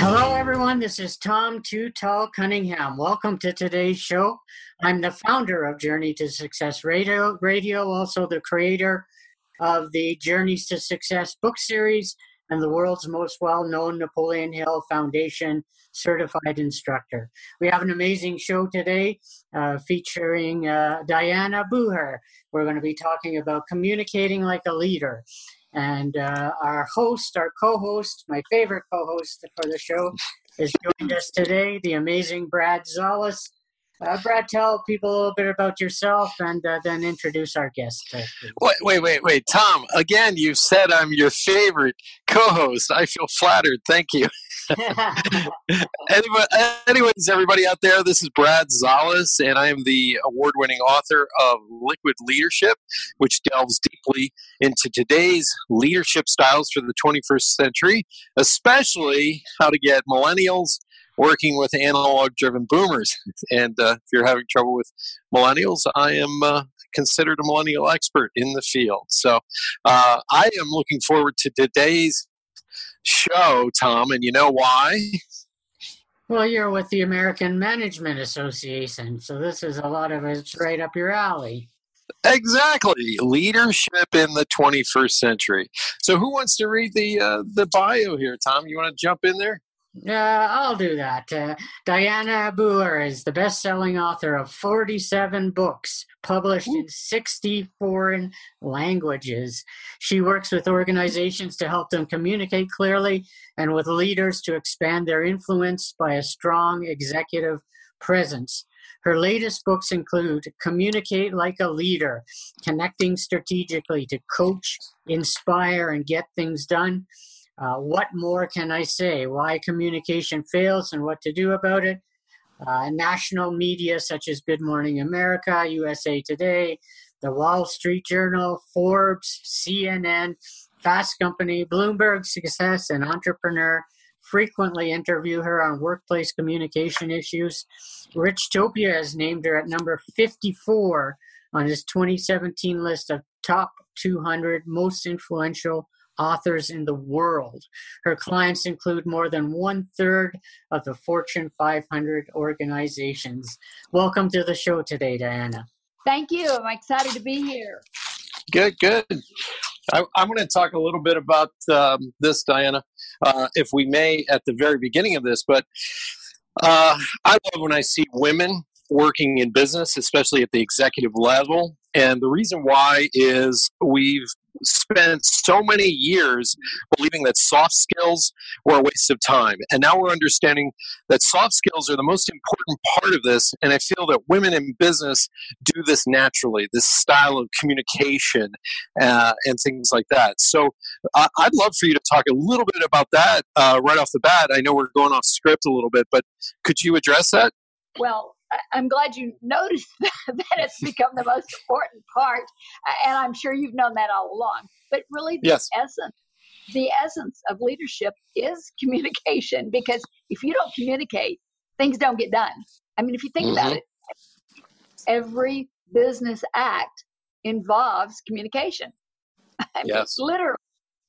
Hello, everyone. This is Tom Tutal Cunningham. Welcome to today's show. I'm the founder of Journey to Success Radio, also the creator of the Journeys to Success book series and the world's most well-known Napoleon Hill Foundation certified instructor. We have an amazing show today featuring Dianna Booher. We're going to be talking about communicating like a leader. And our co-host, my favorite co-host for the show, is joined us today, the amazing Brad Szollose. Brad, tell people a little bit about yourself and then introduce our guest. Wait. Tom, again, you said I'm your favorite co-host. I feel flattered. Thank you. Anyways, everybody out there, this is Brad Szollose, and I am the award-winning author of Liquid Leadership, which delves deeply into today's leadership styles for the 21st century, especially how to get millennials working with analog-driven boomers. And if you're having trouble with millennials, I am considered a millennial expert in the field. So I am looking forward to today's show, Tom, and you know why? Well, you're with the American Management Association, so this is a lot of it's right up your alley. Exactly. Leadership in the 21st century. So who wants to read the bio here, Tom? You want to jump in there? I'll do that. Dianna Booher is the best-selling author of 47 books published in 60 foreign languages. She works with organizations to help them communicate clearly and with leaders to expand their influence by a strong executive presence. Her latest books include Communicate Like a Leader, Connecting Strategically to Coach, Inspire, and Get Things Done, What More Can I Say? Why Communication Fails and What to Do About It. National media such as Good Morning America, USA Today, The Wall Street Journal, Forbes, CNN, Fast Company, Bloomberg, Success, and Entrepreneur frequently interview her on workplace communication issues. Richtopia has named her at number 54 on his 2017 list of top 200 most influential authors in the world. Her clients include more than 1/3 of the Fortune 500 organizations. Welcome to the show today, Dianna. Thank you. I'm excited to be here. Good. I'm going to talk a little bit about this, Dianna, if we may, at the very beginning of this, but I love when I see women working in business, especially at the executive level. And the reason why is we've spent so many years believing that soft skills were a waste of time. And now we're understanding that soft skills are the most important part of this. And I feel that women in business do this naturally, this style of communication and things like that. So I'd love for you to talk a little bit about that right off the bat. I know we're going off script a little bit, but could you address that? Well, I'm glad you noticed that it's become the most important part, and I'm sure you've known that all along. But really, the essence of leadership is communication, because if you don't communicate, things don't get done. I mean, if you think about it, every business act involves communication. I mean,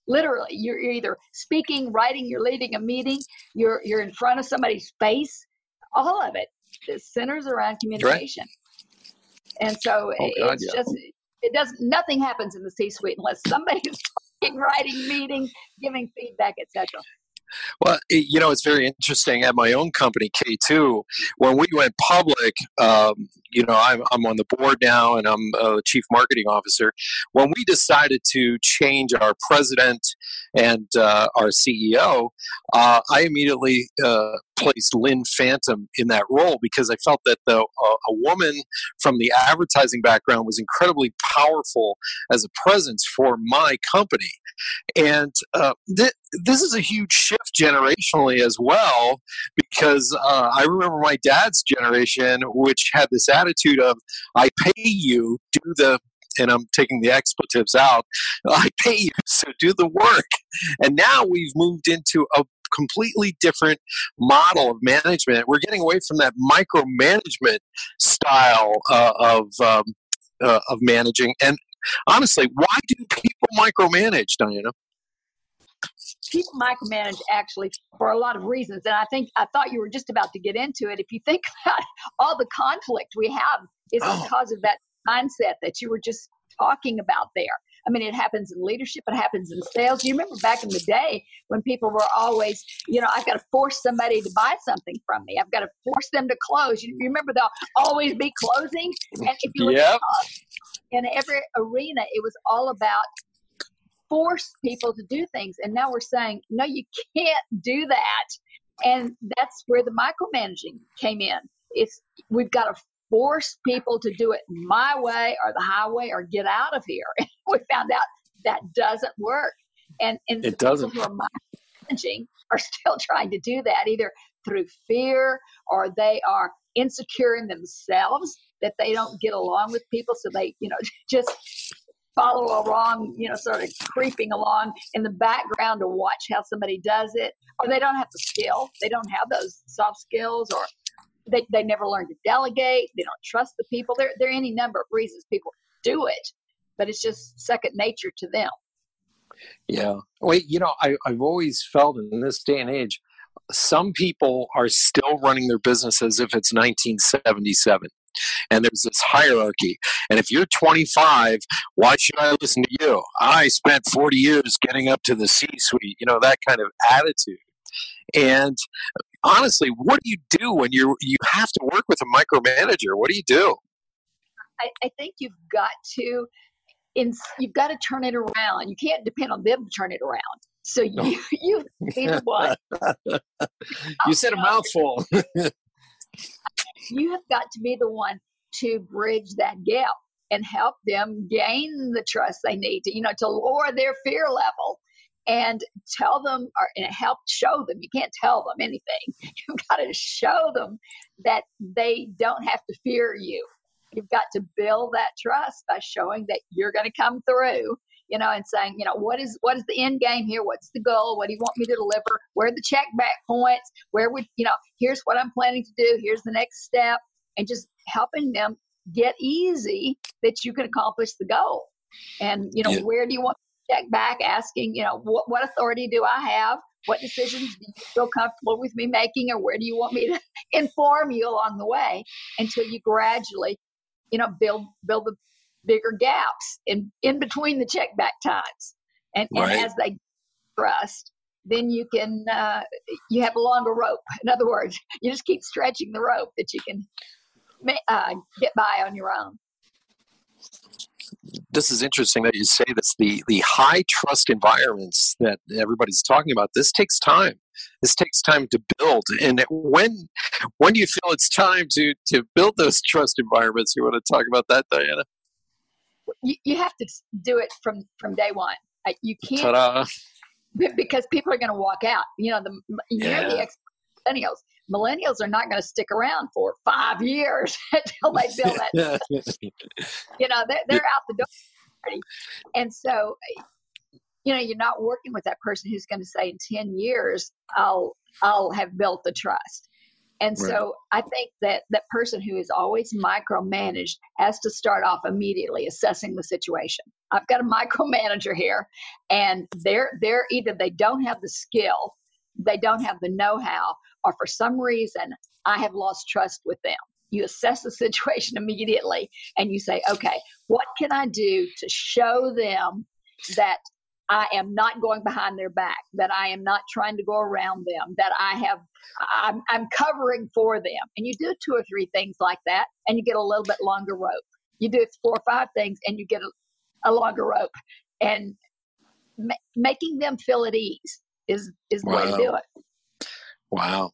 literally, you're either speaking, writing, you're leading a meeting, you're in front of somebody's face, all of it. It centers around communication, right? And so nothing happens in the C-suite unless somebody's talking, writing, meeting, giving feedback, etc. Well, you know, it's very interesting at my own company, K2, when we went public, you know, I'm on the board now and I'm a chief marketing officer. When we decided to change our president and our CEO, I immediately placed Lynn Phantom in that role because I felt that a woman from the advertising background was incredibly powerful as a presence for my company. And this is a huge shift generationally as well, because I remember my dad's generation, which had this attitude of, I pay you, do the, and I'm taking the expletives out, I pay you, so do the work. And now we've moved into a completely different model of management. We're getting away from that micromanagement style of managing. And honestly, why do people micromanage, Dianna? People micromanage actually for a lot of reasons. And I thought you were just about to get into it. If you think about it, all the conflict we have is because of that mindset that you were just talking about there. I mean, it happens in leadership. It happens in sales. You remember back in the day when people were always, you know, I've got to force somebody to buy something from me. I've got to force them to close. You remember they'll always be closing. And if you look in every arena, it was all about force people to do things. And now we're saying, no, you can't do that. And that's where the micromanaging came in. It's we've got to force people to do it my way or the highway or get out of here. We found out that doesn't work. And it doesn't. People who are micromanaging are still trying to do that, either through fear or they are insecure in themselves that they don't get along with people. So they, you know, just follow along, you know, sort of creeping along in the background to watch how somebody does it. Or they don't have the skill. They don't have those soft skills, or They never learn to delegate. They don't trust the people. There are any number of reasons people do it, but it's just second nature to them. Yeah. Well, you know, I've always felt in this day and age, some people are still running their business as if it's 1977. And there's this hierarchy. And if you're 25, why should I listen to you? I spent 40 years getting up to the C-suite, you know, that kind of attitude. And honestly, what do you do when you have to work with a micromanager? What do you do? I think you've got to turn it around. You can't depend on them to turn it around. So you be the one. You said a mouthful. You have got to be the one to bridge that gap and help them gain the trust they need to, you know, to lower their fear level. And tell them, and help show them. You can't tell them anything. You've got to show them that they don't have to fear you. You've got to build that trust by showing that you're going to come through, you know, and saying, you know, what is the end game here? What's the goal? What do you want me to deliver? Where are the check back points? Where would, you know, here's what I'm planning to do. Here's the next step. And just helping them get easy that you can accomplish the goal. And, you know, where do you want check back, asking, you know, what authority do I have? What decisions do you feel comfortable with me making, or where do you want me to inform you along the way, until you gradually, you know, build the bigger gaps in between the check back times. And right. As they trust, then you can, you have a longer rope. In other words, you just keep stretching the rope that you can get by on your own. This is interesting that you say this, the high trust environments that everybody's talking about. This takes time. This takes time to build. And when do you feel it's time to build those trust environments? You want to talk about that, Dianna? You have to do it from day one. You can't. Ta-da. Because people are going to walk out. You know, you're the millennials. Millennials are not going to stick around for 5 years until they build that. You know, they're out the door. And so, you know, you're not working with that person who's going to say in 10 years, I'll have built the trust. And so I think that person who is always micromanaged has to start off immediately assessing the situation. I've got a micromanager here, and they're either they don't have the skill, they don't have the know-how, or for some reason, I have lost trust with them. You assess the situation immediately and you say, okay, what can I do to show them that I am not going behind their back, that I am not trying to go around them, that I'm covering for them. And you do 2 or 3 things like that, and you get a little bit longer rope. You do 4 or 5 things and you get a longer rope. And making them feel at ease is the way to do it. Wow.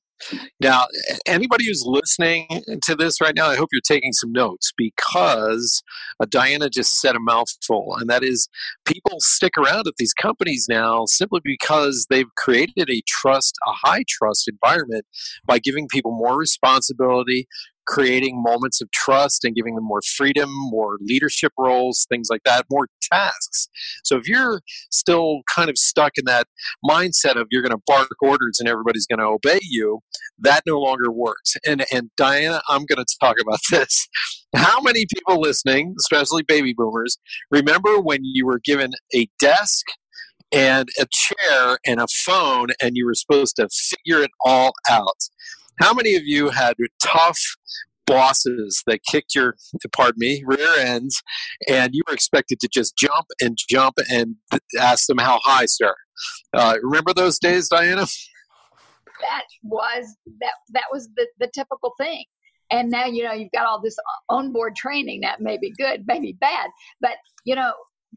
Now, anybody who's listening to this right now, I hope you're taking some notes, because Dianna just said a mouthful, and that is people stick around at these companies now simply because they've created a high trust environment by giving people more responsibility, creating moments of trust, and giving them more freedom, more leadership roles, things like that, more tasks. So if you're still kind of stuck in that mindset of you're going to bark orders and everybody's going to obey you, that no longer works. And Dianna, I'm going to talk about this. How many people listening, especially baby boomers, remember when you were given a desk and a chair and a phone and you were supposed to figure it all out? How many of you had tough bosses that kicked your, pardon me, rear ends, and you were expected to just jump and ask them how high, sir? Remember those days, Dianna? That was the typical thing. And now, you've got all this onboard training that may be good, maybe bad. But,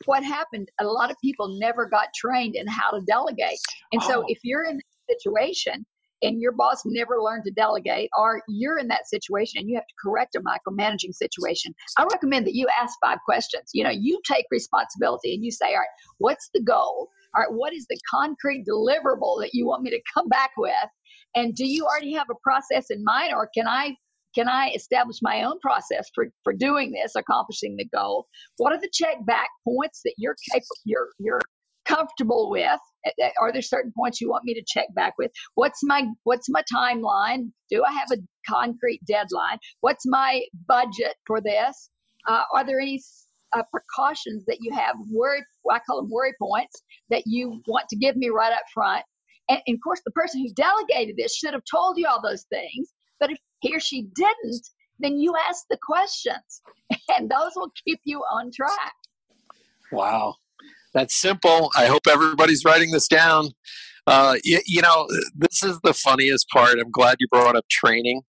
what happened? A lot of people never got trained in how to delegate. And so if you're in that situation, and your boss never learned to delegate, or you're in that situation and you have to correct a micromanaging situation, I recommend that you ask 5 questions. You take responsibility and you say, all right, what's the goal? All right, what is the concrete deliverable that you want me to come back with? And do you already have a process in mind, or can I establish my own process for doing this, accomplishing the goal? What are the check back points that you're capable, comfortable with? Are there certain points you want me to check back with? What's my timeline? Do I have a concrete deadline? What's my budget for this? Are there any precautions that you have, I call them worry points, that you want to give me right up front? And of course, the person who delegated this should have told you all those things, but if he or she didn't, then you ask the questions, and those will keep you on track. Wow. That's simple. I hope everybody's writing this down. This is the funniest part. I'm glad you brought up training.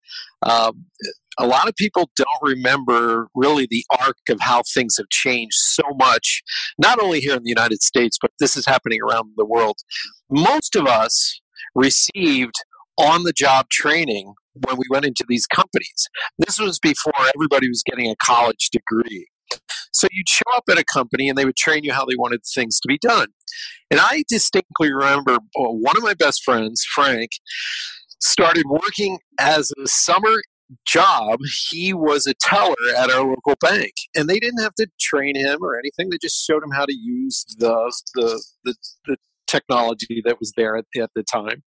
A lot of people don't remember really the arc of how things have changed so much, not only here in the United States, but this is happening around the world. Most of us received on-the-job training when we went into these companies. This was before everybody was getting a college degree. So you'd show up at a company and they would train you how they wanted things to be done. And I distinctly remember one of my best friends, Frank, started working as a summer job. He was a teller at our local bank, and they didn't have to train him or anything. They just showed him how to use the technology that was there at the time.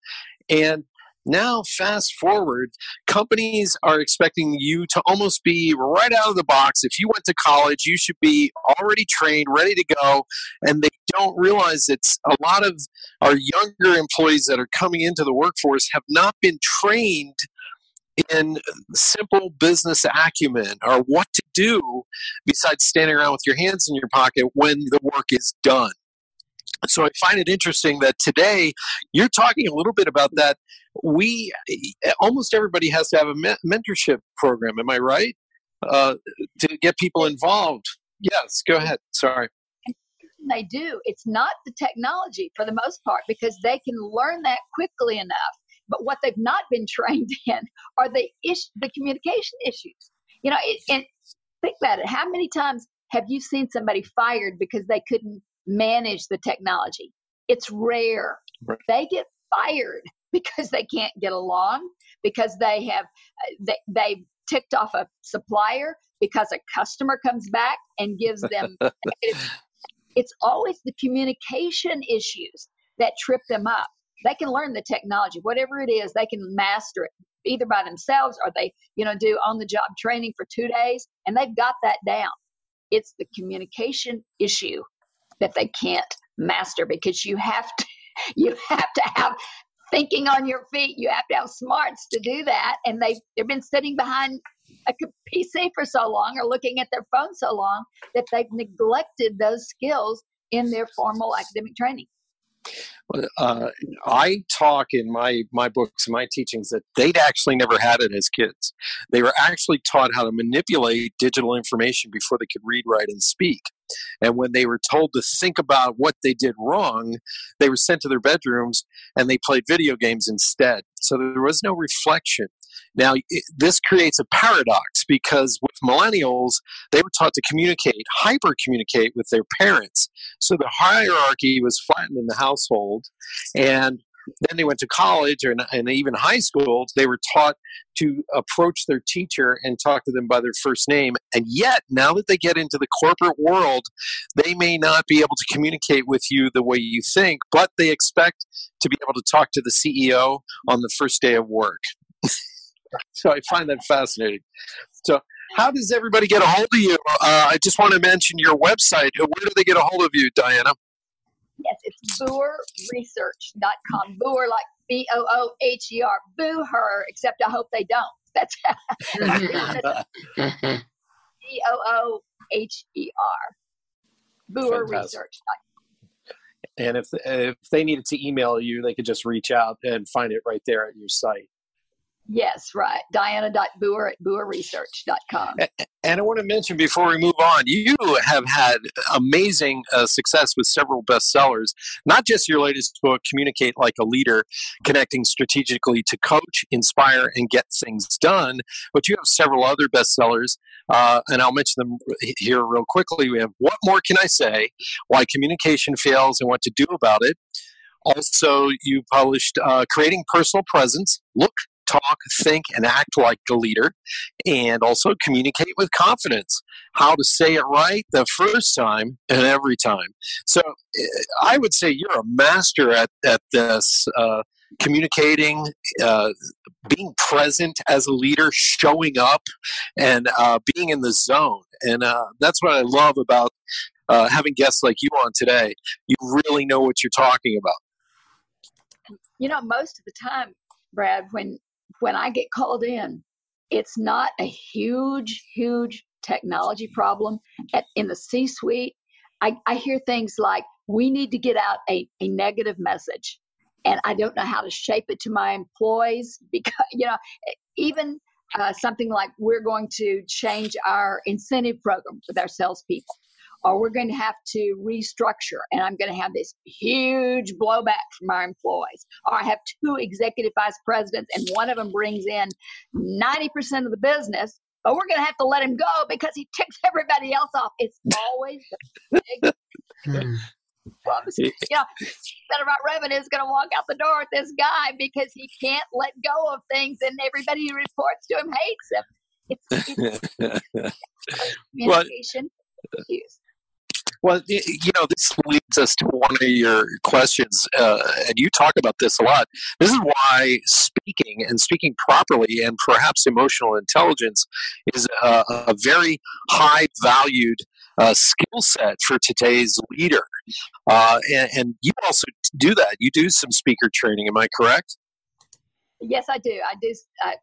And now, fast forward, companies are expecting you to almost be right out of the box. If you went to college, you should be already trained, ready to go. And they don't realize it's a lot of our younger employees that are coming into the workforce have not been trained in simple business acumen or what to do besides standing around with your hands in your pocket when the work is done. So I find it interesting that today you're talking a little bit about that. Almost everybody has to have a mentorship program. Am I right? To get people involved. Yes, go ahead. Sorry. They do. It's not the technology for the most part, because they can learn that quickly enough. But what they've not been trained in are the communication issues. And think about it. How many times have you seen somebody fired because they couldn't manage the technology? It's rare. Right. They get fired because they can't get along, because they have they ticked off a supplier, because a customer comes back and gives them. It's always the communication issues that trip them up. They can learn the technology, whatever it is, they can master it either by themselves, or they do on the job training for 2 days and they've got that down. It's the communication issue that they can't master, because you have to have thinking on your feet. You have to have smarts to do that. And they've been sitting behind a PC for so long, or looking at their phone so long, that they've neglected those skills in their formal academic training. I talk in my books, my teachings, that they'd actually never had it as kids. They were actually taught how to manipulate digital information before they could read, write, and speak. And when they were told to think about what they did wrong, they were sent to their bedrooms and they played video games instead. So there was no reflection. Now, this creates a paradox because with millennials, they were taught to communicate, hyper-communicate with their parents. So the hierarchy was flattened in the household. And then they went to college and even high school. They were taught to approach their teacher and talk to them by their first name. And yet, now that they get into the corporate world, they may not be able to communicate with you the way you think, but they expect to be able to talk to the CEO on the first day of work. So I find that fascinating. So how does everybody get a hold of you? I just want to mention your website. Where do they get a hold of you, Dianna? Yes, it's booherresearch.com. Booher, like B-O-O-H-E-R. Booher, except I hope they don't. That's B-O-O-H-E-R. Booherresearch.com. And if they needed to email you, they could just reach out and find it right there at your site. Yes, right. Dianna.Booher@BooherResearch.com. And I want to mention before we move on, you have had amazing success with several bestsellers, not just your latest book, Communicate Like a Leader, Connecting Strategically to Coach, Inspire, and Get Things Done, but you have several other bestsellers, and I'll mention them here real quickly. We have What More Can I Say? Why Communication Fails and What to Do About It. Also, you published Creating Personal Presence, Look, Talk, Think, and Act Like a Leader, and also Communicate with Confidence, How to Say It Right the First Time and Every Time. So I would say you're a master at this, communicating, being present as a leader, showing up, and being in the zone. And that's what I love about having guests like you on today. You really know what you're talking about. You know, most of the time, Brad, when I get called in, it's not a huge, huge technology problem. In the C-suite, I hear things like, we need to get out a negative message. And I don't know how to shape it to my employees because, you know, even something like we're going to change our incentive program with our salespeople, or we're going to have to restructure, and I'm going to have this huge blowback from our employees. Or I have two executive vice presidents, and one of them brings in 90% of the business, but we're going to have to let him go because he ticks everybody else off. It's always the big promise. You know, instead of our revenue is going to walk out the door with this guy because he can't let go of things, and everybody who reports to him hates him. It's communication issues. Well, you know, this leads us to one of your questions, and you talk about this a lot. This is why speaking and speaking properly and perhaps emotional intelligence is a very high-valued skill set for today's leader. And you also do that. You do some speaker training. Am I correct? Yes, I do. I do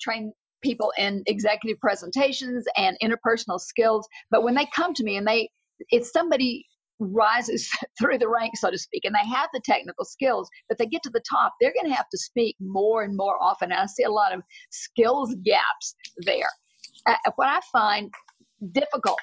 train people in executive presentations and interpersonal skills. But when they come to me and it's somebody rises through the ranks, so to speak, and they have the technical skills, but they get to the top, they're going to have to speak more and more often. And I see a lot of skills gaps there. What I find difficult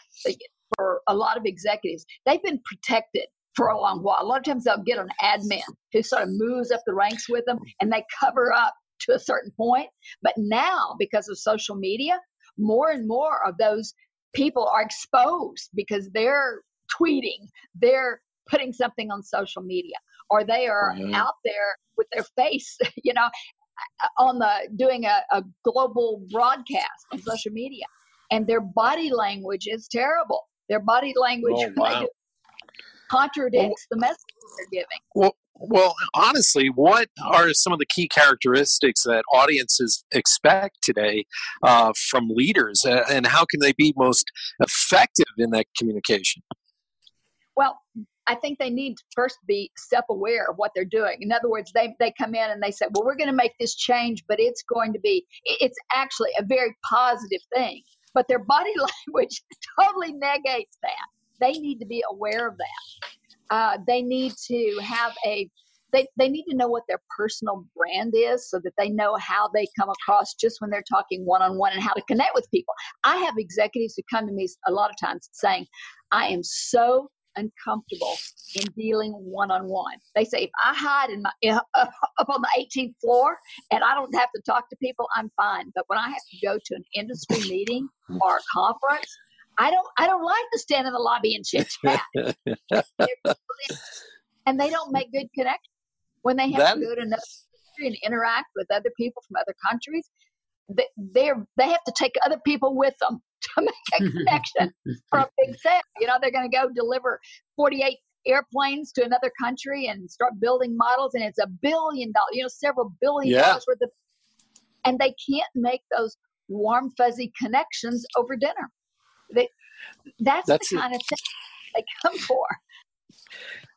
for a lot of executives, they've been protected for a long while. A lot of times they'll get an admin who sort of moves up the ranks with them, and they cover up to a certain point. But now, because of social media, more and more of those people are exposed because they're tweeting, they're putting something on social media, or they are out there with their face, you know, on doing a global broadcast on social media, and their body language is terrible. Their body language contradicts the message they're giving. Well, honestly, what are some of the key characteristics that audiences expect today from leaders, and how can they be most effective in that communication? Well, I think they need to first be self-aware of what they're doing. In other words, they come in and they say, well, we're going to make this change, but it's actually a very positive thing. But their body language totally negates that. They need to be aware of that. They need to have a They need to know what their personal brand is so that they know how they come across just when they're talking one-on-one and how to connect with people. I have executives who come to me a lot of times saying, I am so uncomfortable in dealing one-on-one. They say, if I hide in up on the 18th floor and I don't have to talk to people, I'm fine. But when I have to go to an industry meeting or a conference, I don't like to stand in the lobby and chit chat. And they don't make good connections. When they have to go to another country and interact with other people from other countries, they have to take other people with them to make a connection for a big sale. You know, they're going to go deliver 48 airplanes to another country and start building models, and it's $1 billion, you know, several billion dollars worth of, and they can't make those warm, fuzzy connections over dinner. That's the kind of thing they come for.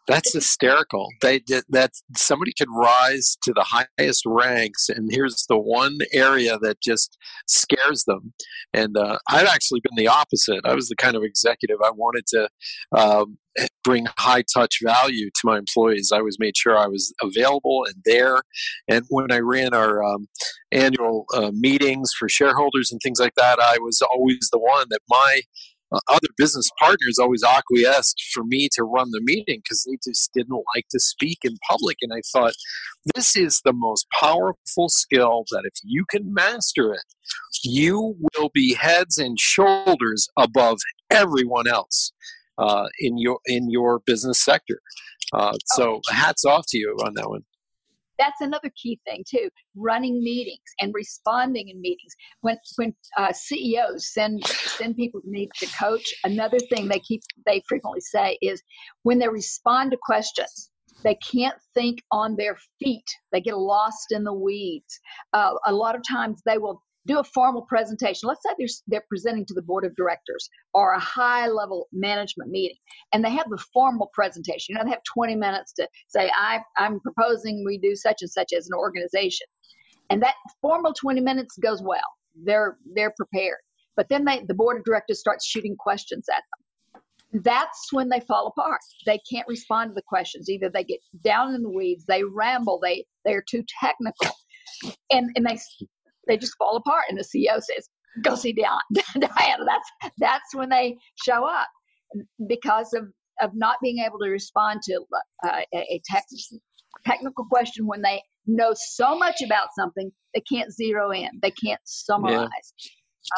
That's hysterical. They did that. Somebody could rise to the highest ranks, and here's the one area that just scares them. And I've actually been the opposite. I was the kind of executive I wanted to bring high touch value to my employees. I always made sure I was available and there. And when I ran our annual meetings for shareholders and things like that, I was always the one that my other business partners always acquiesced for me to run the meeting because they just didn't like to speak in public. And I thought, this is the most powerful skill that if you can master it, you will be heads and shoulders above everyone else in your business sector. So hats off to you on that one. That's another key thing, too, running meetings and responding in meetings. When CEOs send people to me to coach, another thing they frequently say is when they respond to questions, they can't think on their feet. They get lost in the weeds. A lot of times they will do a formal presentation. Let's say they're presenting to the board of directors or a high-level management meeting, and they have the formal presentation. You know, they have 20 minutes to say, I'm proposing we do such and such as an organization. And that formal 20 minutes goes well. They're prepared. But then the board of directors starts shooting questions at them. That's when they fall apart. They can't respond to the questions. Either they get down in the weeds, they ramble, they are too technical, and they just fall apart. And the CEO says, go see Dianna. That's when they show up because of not being able to respond to a technical question when they know so much about something, they can't zero in. They can't summarize.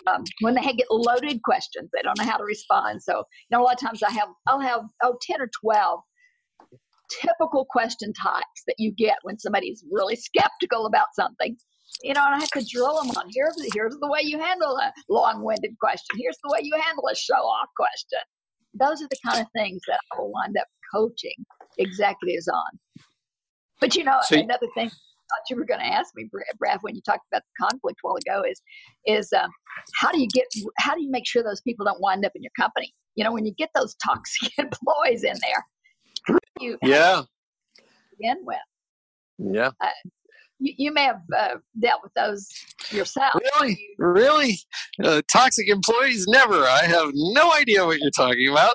Yeah. When they get loaded questions, they don't know how to respond. So, you know, a lot of times I'll have 10 or 12 typical question types that you get when somebody's really skeptical about something. You know, and I have to drill them on, here's the way you handle a long-winded question. Here's the way you handle a show-off question. Those are the kind of things that I will wind up coaching executives on. But, you know, another thing I thought you were going to ask me, Brad, when you talked about the conflict a while ago is how do you make sure those people don't wind up in your company? You know, when you get those toxic employees in there, who do you begin with? Yeah. You may have dealt with those yourself. Really? Toxic employees? Never. I have no idea what you're talking about.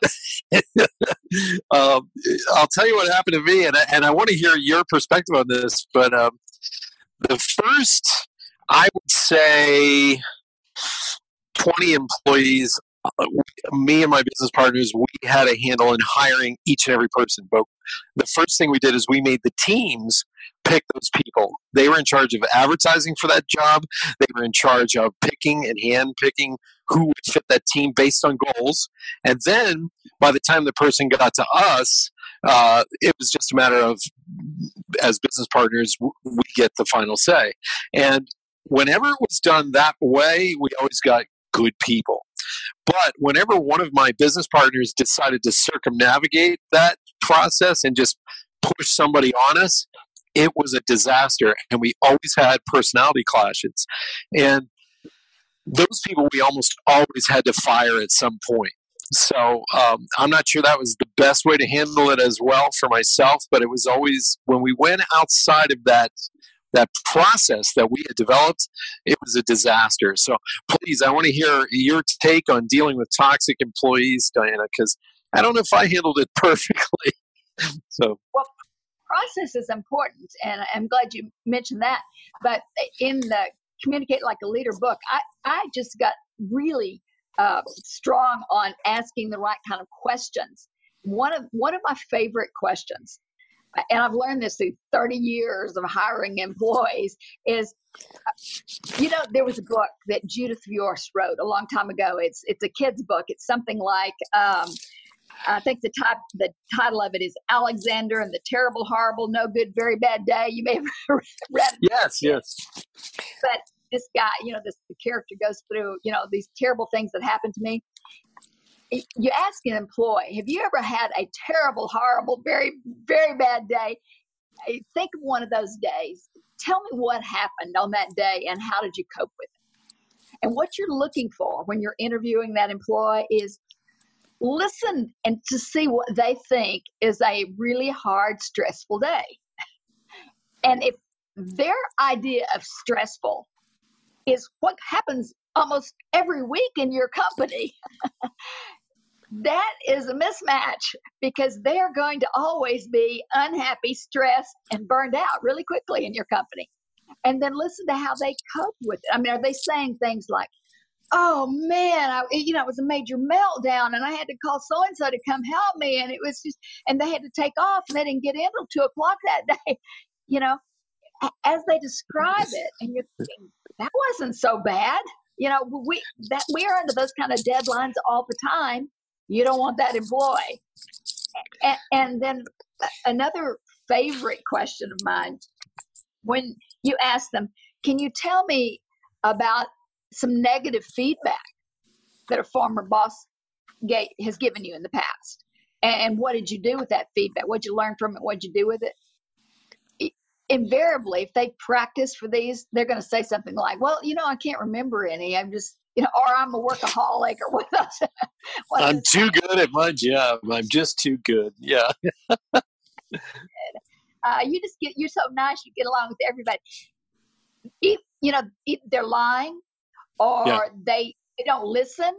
I'll tell you what happened to me, and I want to hear your perspective on this. But the first, I would say, 20 employees, me and my business partners, we had a handle in hiring each and every person. But the first thing we did is we made the teams pick those people. They were in charge of advertising for that job. They were in charge of picking and hand-picking who would fit that team based on goals. And then by the time the person got to us, it was just a matter of, as business partners, we get the final say. And whenever it was done that way, we always got good people. But whenever one of my business partners decided to circumnavigate that process and just push somebody on us, it was a disaster, and we always had personality clashes. And those people we almost always had to fire at some point. So I'm not sure that was the best way to handle it as well for myself, but it was always when we went outside of that process that we had developed, it was a disaster. So please, I want to hear your take on dealing with toxic employees, Dianna, because I don't know if I handled it perfectly. So. Well, process is important, and I'm glad you mentioned that. But in the Communicate Like a Leader book, I just got really strong on asking the right kind of questions. One of my favorite questions, and I've learned this through 30 years of hiring employees, is, there was a book that Judith Viorst wrote a long time ago. It's a kid's book. It's something like, I think the title of it is Alexander and the Terrible, Horrible, No Good, Very Bad Day. You may have read it. Yes. But this guy, the character goes through, these terrible things that happened to me. You ask an employee, have you ever had a terrible, horrible, very, very bad day? Think of one of those days. Tell me what happened on that day and how did you cope with it? And what you're looking for when you're interviewing that employee is listen and to see what they think is a really hard, stressful day. And if their idea of stressful is what happens almost every week in your company, that is a mismatch, because they're going to always be unhappy, stressed, and burned out really quickly in your company. And then listen to how they cope with it. I mean, are they saying things like, oh man, it was a major meltdown and I had to call so-and-so to come help me. And it was just, and they had to take off and they didn't get in till 2:00 that day, as they describe it. And you're thinking, that wasn't so bad. We are under those kind of deadlines all the time. You don't want that employee. And then another favorite question of mine, when you ask them, can you tell me about some negative feedback that a former boss has given you in the past? And what did you do with that feedback? What did you learn from it? What did you do with it? Invariably, if they practice for these, they're going to say something like, well, I can't remember any. I'm just, or I'm a workaholic or what else. I'm too good at my job. I'm just too good. Yeah. You're so nice. You get along with everybody. If they're lying, or they don't listen,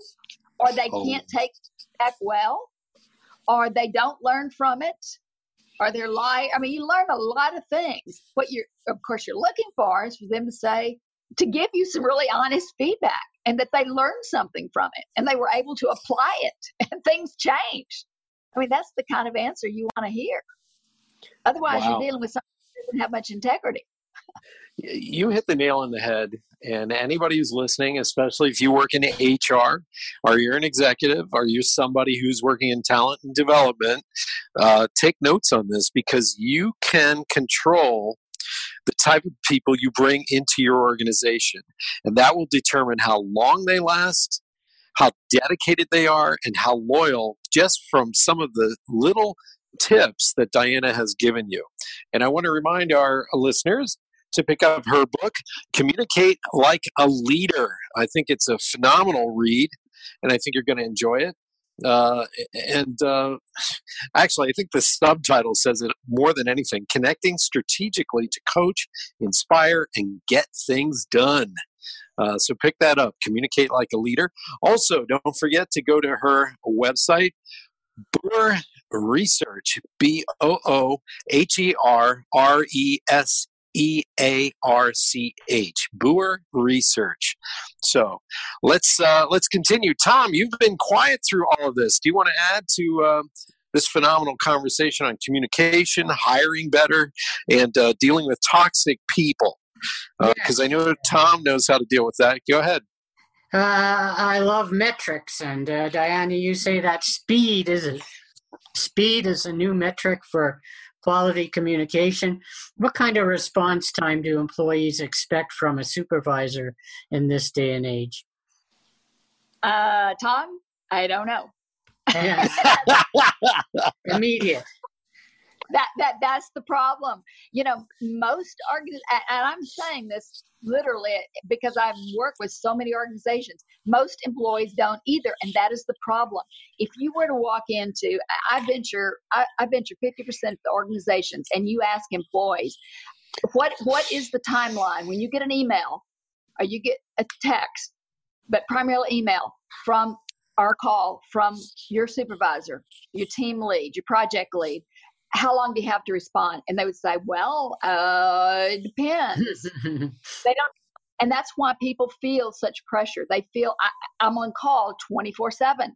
or they can't take back well, or they don't learn from it. Are there lies? I mean, you learn a lot of things. What you're looking for is for them to say, to give you some really honest feedback, and that they learned something from it and they were able to apply it and things changed. I mean, that's the kind of answer you want to hear. Otherwise, you're dealing with someone who doesn't have much integrity. You hit the nail on the head. And anybody who's listening, especially if you work in HR, or you're an executive, or you're somebody who's working in talent and development, take notes on this, because you can control the type of people you bring into your organization. And that will determine how long they last, how dedicated they are, and how loyal, just from some of the little tips that Dianna has given you. And I want to remind our listeners to pick up her book, Communicate Like a Leader. I think it's a phenomenal read, and I think you're going to enjoy it. Actually, I think the subtitle says it more than anything: Connecting Strategically to Coach, Inspire, and Get Things Done. So pick that up, Communicate Like a Leader. Also, don't forget to go to her website, Booher Research, BOOHERRESEARCH, Booher Research. So let's continue. Tom, you've been quiet through all of this. Do you want to add to this phenomenal conversation on communication, hiring better, and dealing with toxic people? Because I know Tom knows how to deal with that. Go ahead. I love metrics, and Dianna, you say that speed is a new metric for quality communication. What kind of response time do employees expect from a supervisor in this day and age? Tom, I don't know. Immediate. That's the problem. Most organizations, and I'm saying this literally because I've worked with so many organizations, most employees don't either, and that is the problem. If you were to walk into, I venture 50% of the organizations, and you ask employees, what is the timeline when you get an email or you get a text, but primarily email from our call from your supervisor, your team lead, your project lead, how long do you have to respond? And they would say, well, it depends. They don't. And that's why people feel such pressure. They feel I'm on call 24/7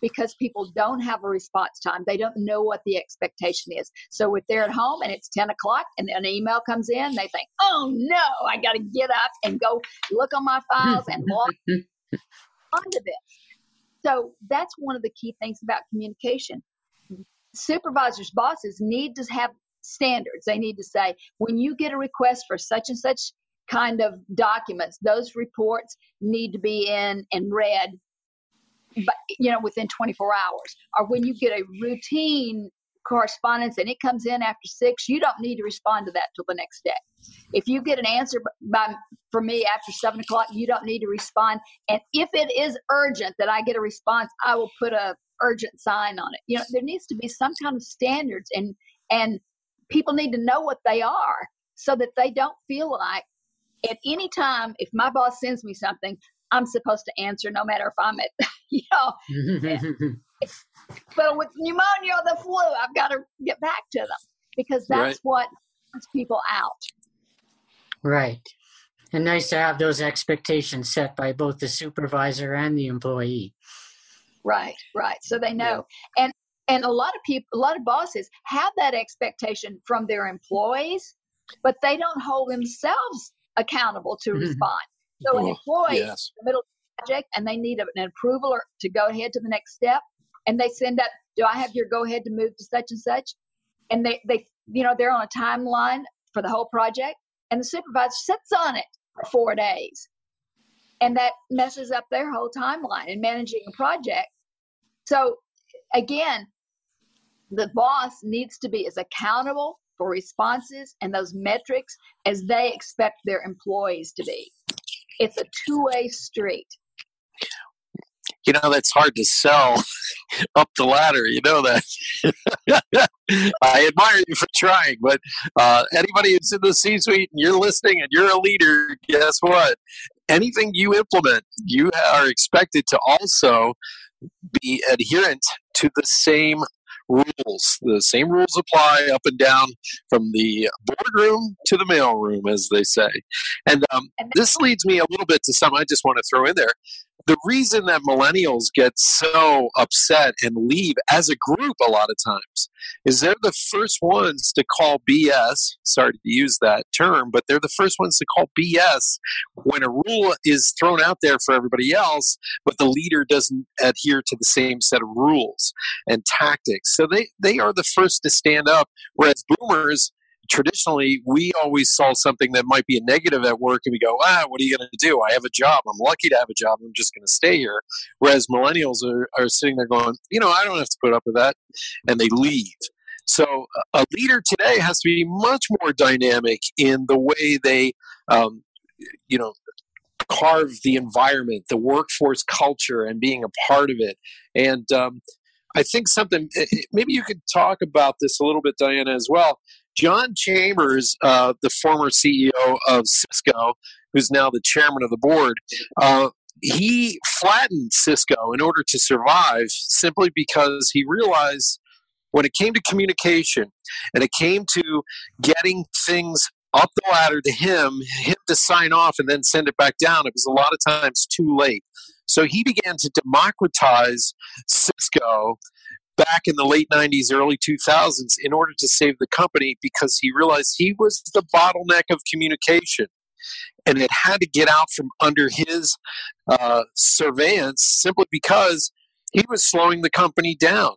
because people don't have a response time. They don't know what the expectation is. So if they're at home and it's 10 o'clock and an email comes in, they think, oh no, I got to get up and go look on my files and log onto this. So that's one of the key things about communication. Supervisors, bosses need to have standards. They need to say, when you get a request for such and such kind of documents, those reports need to be in and read, but, you know, within 24 hours. Or when you get a routine correspondence and it comes in after 6, you don't need to respond to that till the next day. If you get an answer from me after 7 o'clock, you don't need to respond. And if it is urgent that I get a response, I will put a urgent sign on it. You know, there needs to be some kind of standards, and people need to know what they are so that they don't feel like at any time, if my boss sends me something, I'm supposed to answer no matter if I'm at, you know, but with pneumonia or the flu, I've got to get back to them, because that's what puts people out. Right. And nice to have those expectations set by both the supervisor and the employee. Right, right. So they know. Yeah. And a lot of people, a lot of bosses have that expectation from their employees, but they don't hold themselves accountable to respond. So an employee is in the middle of the project and they need an approval or to go ahead to the next step. And they send up, do I have your go ahead to move to such and such? And they you know, they're on a timeline for the whole project. And the supervisor sits on it for 4 days. And that messes up their whole timeline in managing a project. So again, the boss needs to be as accountable for responses and those metrics as they expect their employees to be. It's a two-way street. You know, that's hard to sell up the ladder. You know that. I admire you for trying, but anybody who's in the C-suite and you're listening and you're a leader, guess what? Anything you implement, you are expected to also be adherent to the same rules. The same rules apply up and down from the boardroom to the mailroom, as they say. And this leads me a little bit to something I just want to throw in there. The reason that millennials get so upset and leave as a group a lot of times is they're the first ones to call BS. Sorry to use that term, but they're the first ones to call BS when a rule is thrown out there for everybody else, but the leader doesn't adhere to the same set of rules and tactics. So they are the first to stand up, whereas boomers, traditionally, we always saw something that might be a negative at work and we go, what are you going to do? I have a job. I'm lucky to have a job. I'm just going to stay here. Whereas millennials are sitting there going, you know, I don't have to put up with that. And they leave. So a leader today has to be much more dynamic in the way they, you know, carve the environment, the workforce culture, and being a part of it. And I think something, maybe you could talk about this a little bit, Dianna, as well. John Chambers, the former CEO of Cisco, who's now the chairman of the board, he flattened Cisco in order to survive simply because he realized when it came to communication and it came to getting things up the ladder to him to sign off and then send it back down, it was a lot of times too late. So he began to democratize Cisco back in the late 90s, early 2000s in order to save the company, because he realized he was the bottleneck of communication and it had to get out from under his surveillance simply because he was slowing the company down.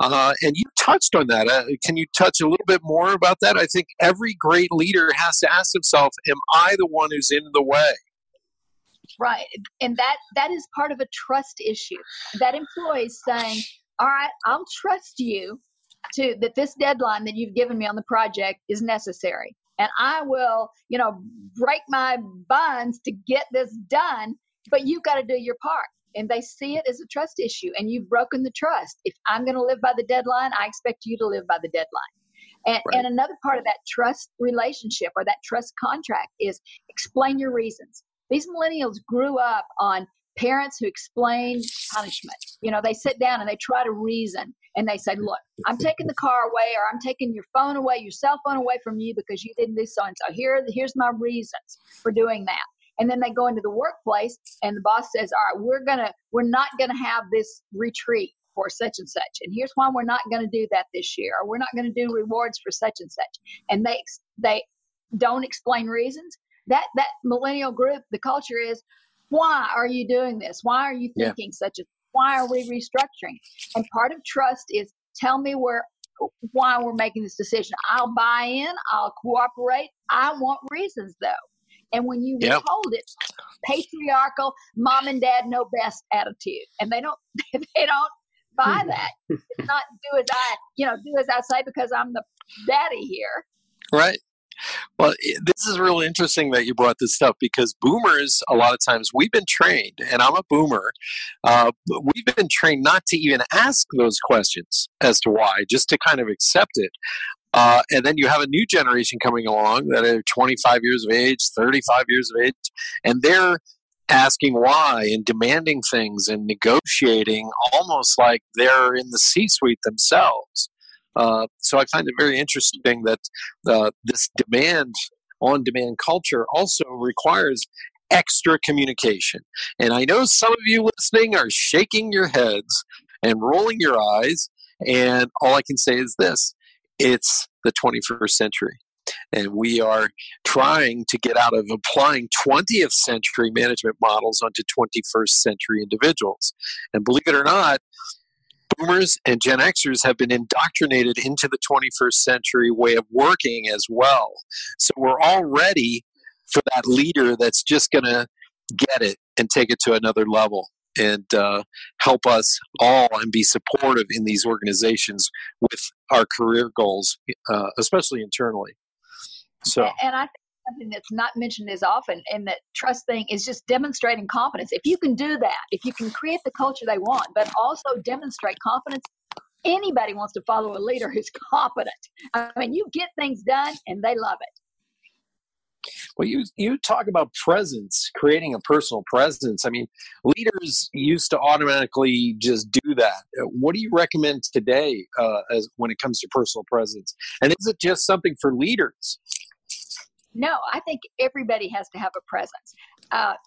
And you touched on that. Can you touch a little bit more about that? I think every great leader has to ask himself, am I the one who's in the way? Right. And that is part of a trust issue. That employee is saying, all right, I'll trust you to that this deadline that you've given me on the project is necessary. And I will, you know, break my bonds to get this done, but you've got to do your part. And they see it as a trust issue, and you've broken the trust. If I'm going to live by the deadline, I expect you to live by the deadline. And another part of that trust relationship or that trust contract is explain your reasons. These millennials grew up on parents who explain punishment. You know, they sit down and they try to reason and they say, look, I'm taking the car away, or I'm taking your phone away, your cell phone away from you because you didn't do so and so. Here's my reasons for doing that. And then they go into the workplace and the boss says, all right, we're not going to have this retreat for such and such. And here's why we're not going to do that this year. Or we're not going to do rewards for such and such. And they don't explain reasons. That millennial group, the culture is, why are you doing this? Why are you thinking such a, why are we restructuring? And part of trust is tell me why we're making this decision. I'll buy in. I'll cooperate. I want reasons though. And when you withhold it, patriarchal mom and dad know best attitude. And they don't buy that. It's not do as I say because I'm the daddy here. Right. Well, this is really interesting that you brought this up because boomers, a lot of times, we've been trained, and I'm a boomer, we've been trained not to even ask those questions as to why, just to kind of accept it. And then you have a new generation coming along that are 25 years of age, 35 years of age, and they're asking why and demanding things and negotiating almost like they're in the C-suite themselves. So I find it very interesting that this on-demand culture also requires extra communication. And I know some of you listening are shaking your heads and rolling your eyes, and all I can say is this. It's the 21st century, and we are trying to get out of applying 20th century management models onto 21st century individuals. And believe it or not, boomers and Gen Xers have been indoctrinated into the 21st century way of working as well. So we're all ready for that leader that's just going to get it and take it to another level and help us all and be supportive in these organizations with our career goals, especially internally. So, and I think something that's not mentioned as often in that trust thing is just demonstrating confidence. If you can do that, if you can create the culture they want, but also demonstrate confidence, anybody wants to follow a leader who's competent. I mean, you get things done and they love it. Well, you talk about presence, creating a personal presence. I mean, leaders used to automatically just do that. What do you recommend today when it comes to personal presence? And is it just something for leaders? No, I think everybody has to have a presence.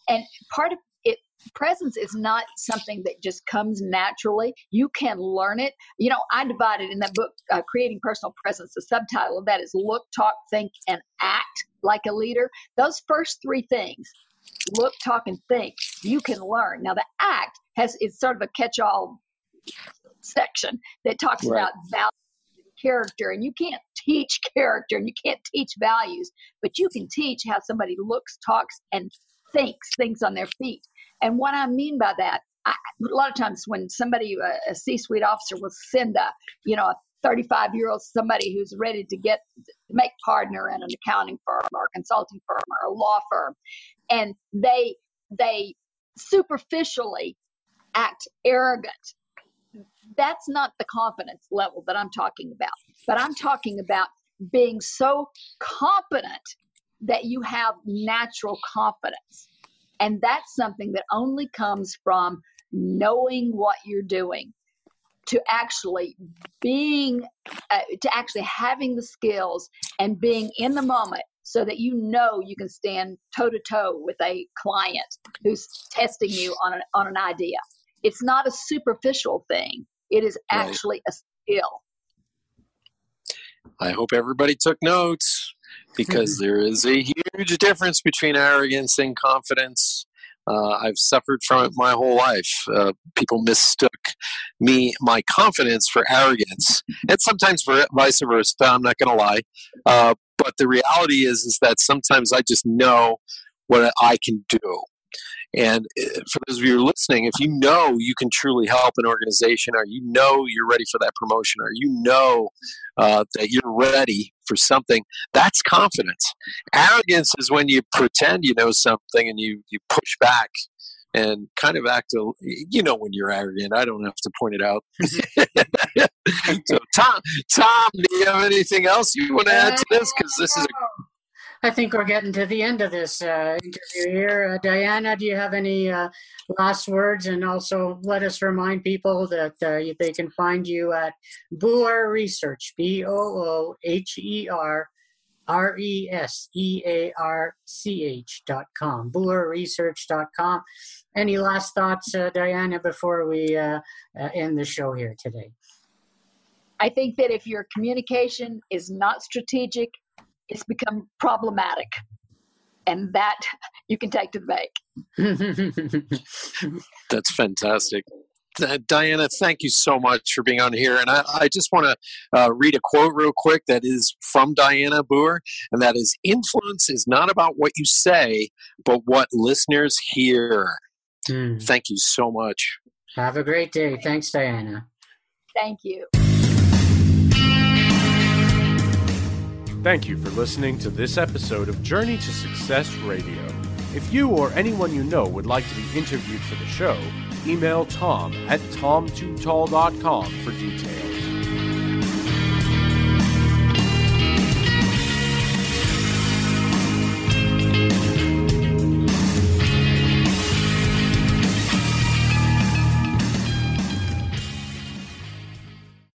And part of it, presence is not something that just comes naturally. You can learn it. You know, I divided in that book, Creating Personal Presence, the subtitle of that is Look, Talk, Think, and Act Like a Leader. Those first three things, look, talk, and think, you can learn. Now, the act is sort of a catch-all section that talks about values and character, and you can't teach character and you can't teach values, but you can teach how somebody looks, talks, and thinks things on their feet. And what I mean by that, a lot of times when somebody, a C-suite officer will send a 35-year-old somebody who's ready to make partner in an accounting firm or a consulting firm or a law firm, and they superficially act arrogant. That's not the confidence level that I'm talking about. But I'm talking about being so competent that you have natural confidence. And that's something that only comes from knowing what you're doing, to actually having the skills and being in the moment so that you know you can stand toe-to-toe with a client who's testing you on an idea. It's not a superficial thing. It is actually a skill. I hope everybody took notes, because there is a huge difference between arrogance and confidence. I've suffered from it my whole life. People mistook my confidence for arrogance, and sometimes vice versa. I'm not going to lie. But the reality is that sometimes I just know what I can do. And for those of you who are listening, if you know you can truly help an organization, or you know you're ready for that promotion, or you know that you're ready for something, that's confidence. Arrogance is when you pretend you know something and you push back and kind of act, you know, when you're arrogant. I don't have to point it out. So, Tom, do you have anything else you want to add to this? Because this is I think we're getting to the end of this interview here. Dianna, do you have any last words? And also let us remind people that they can find you at Booher Research, BOOHERRESEARCH.com, BooherResearch.com. Any last thoughts, Dianna, before we end the show here today? I think that if your communication is not strategic, it's become problematic, and that you can take to the bank. That's fantastic. Dianna, thank you so much for being on here. And I just want to read a quote real quick that is from Dianna Booher, and that is, "Influence is not about what you say, but what listeners hear." Mm. Thank you so much. Have a great day. Thanks, Dianna. Thank you. Thank you for listening to this episode of Journey to Success Radio. If you or anyone you know would like to be interviewed for the show, email Tom at tomtutal.com for details.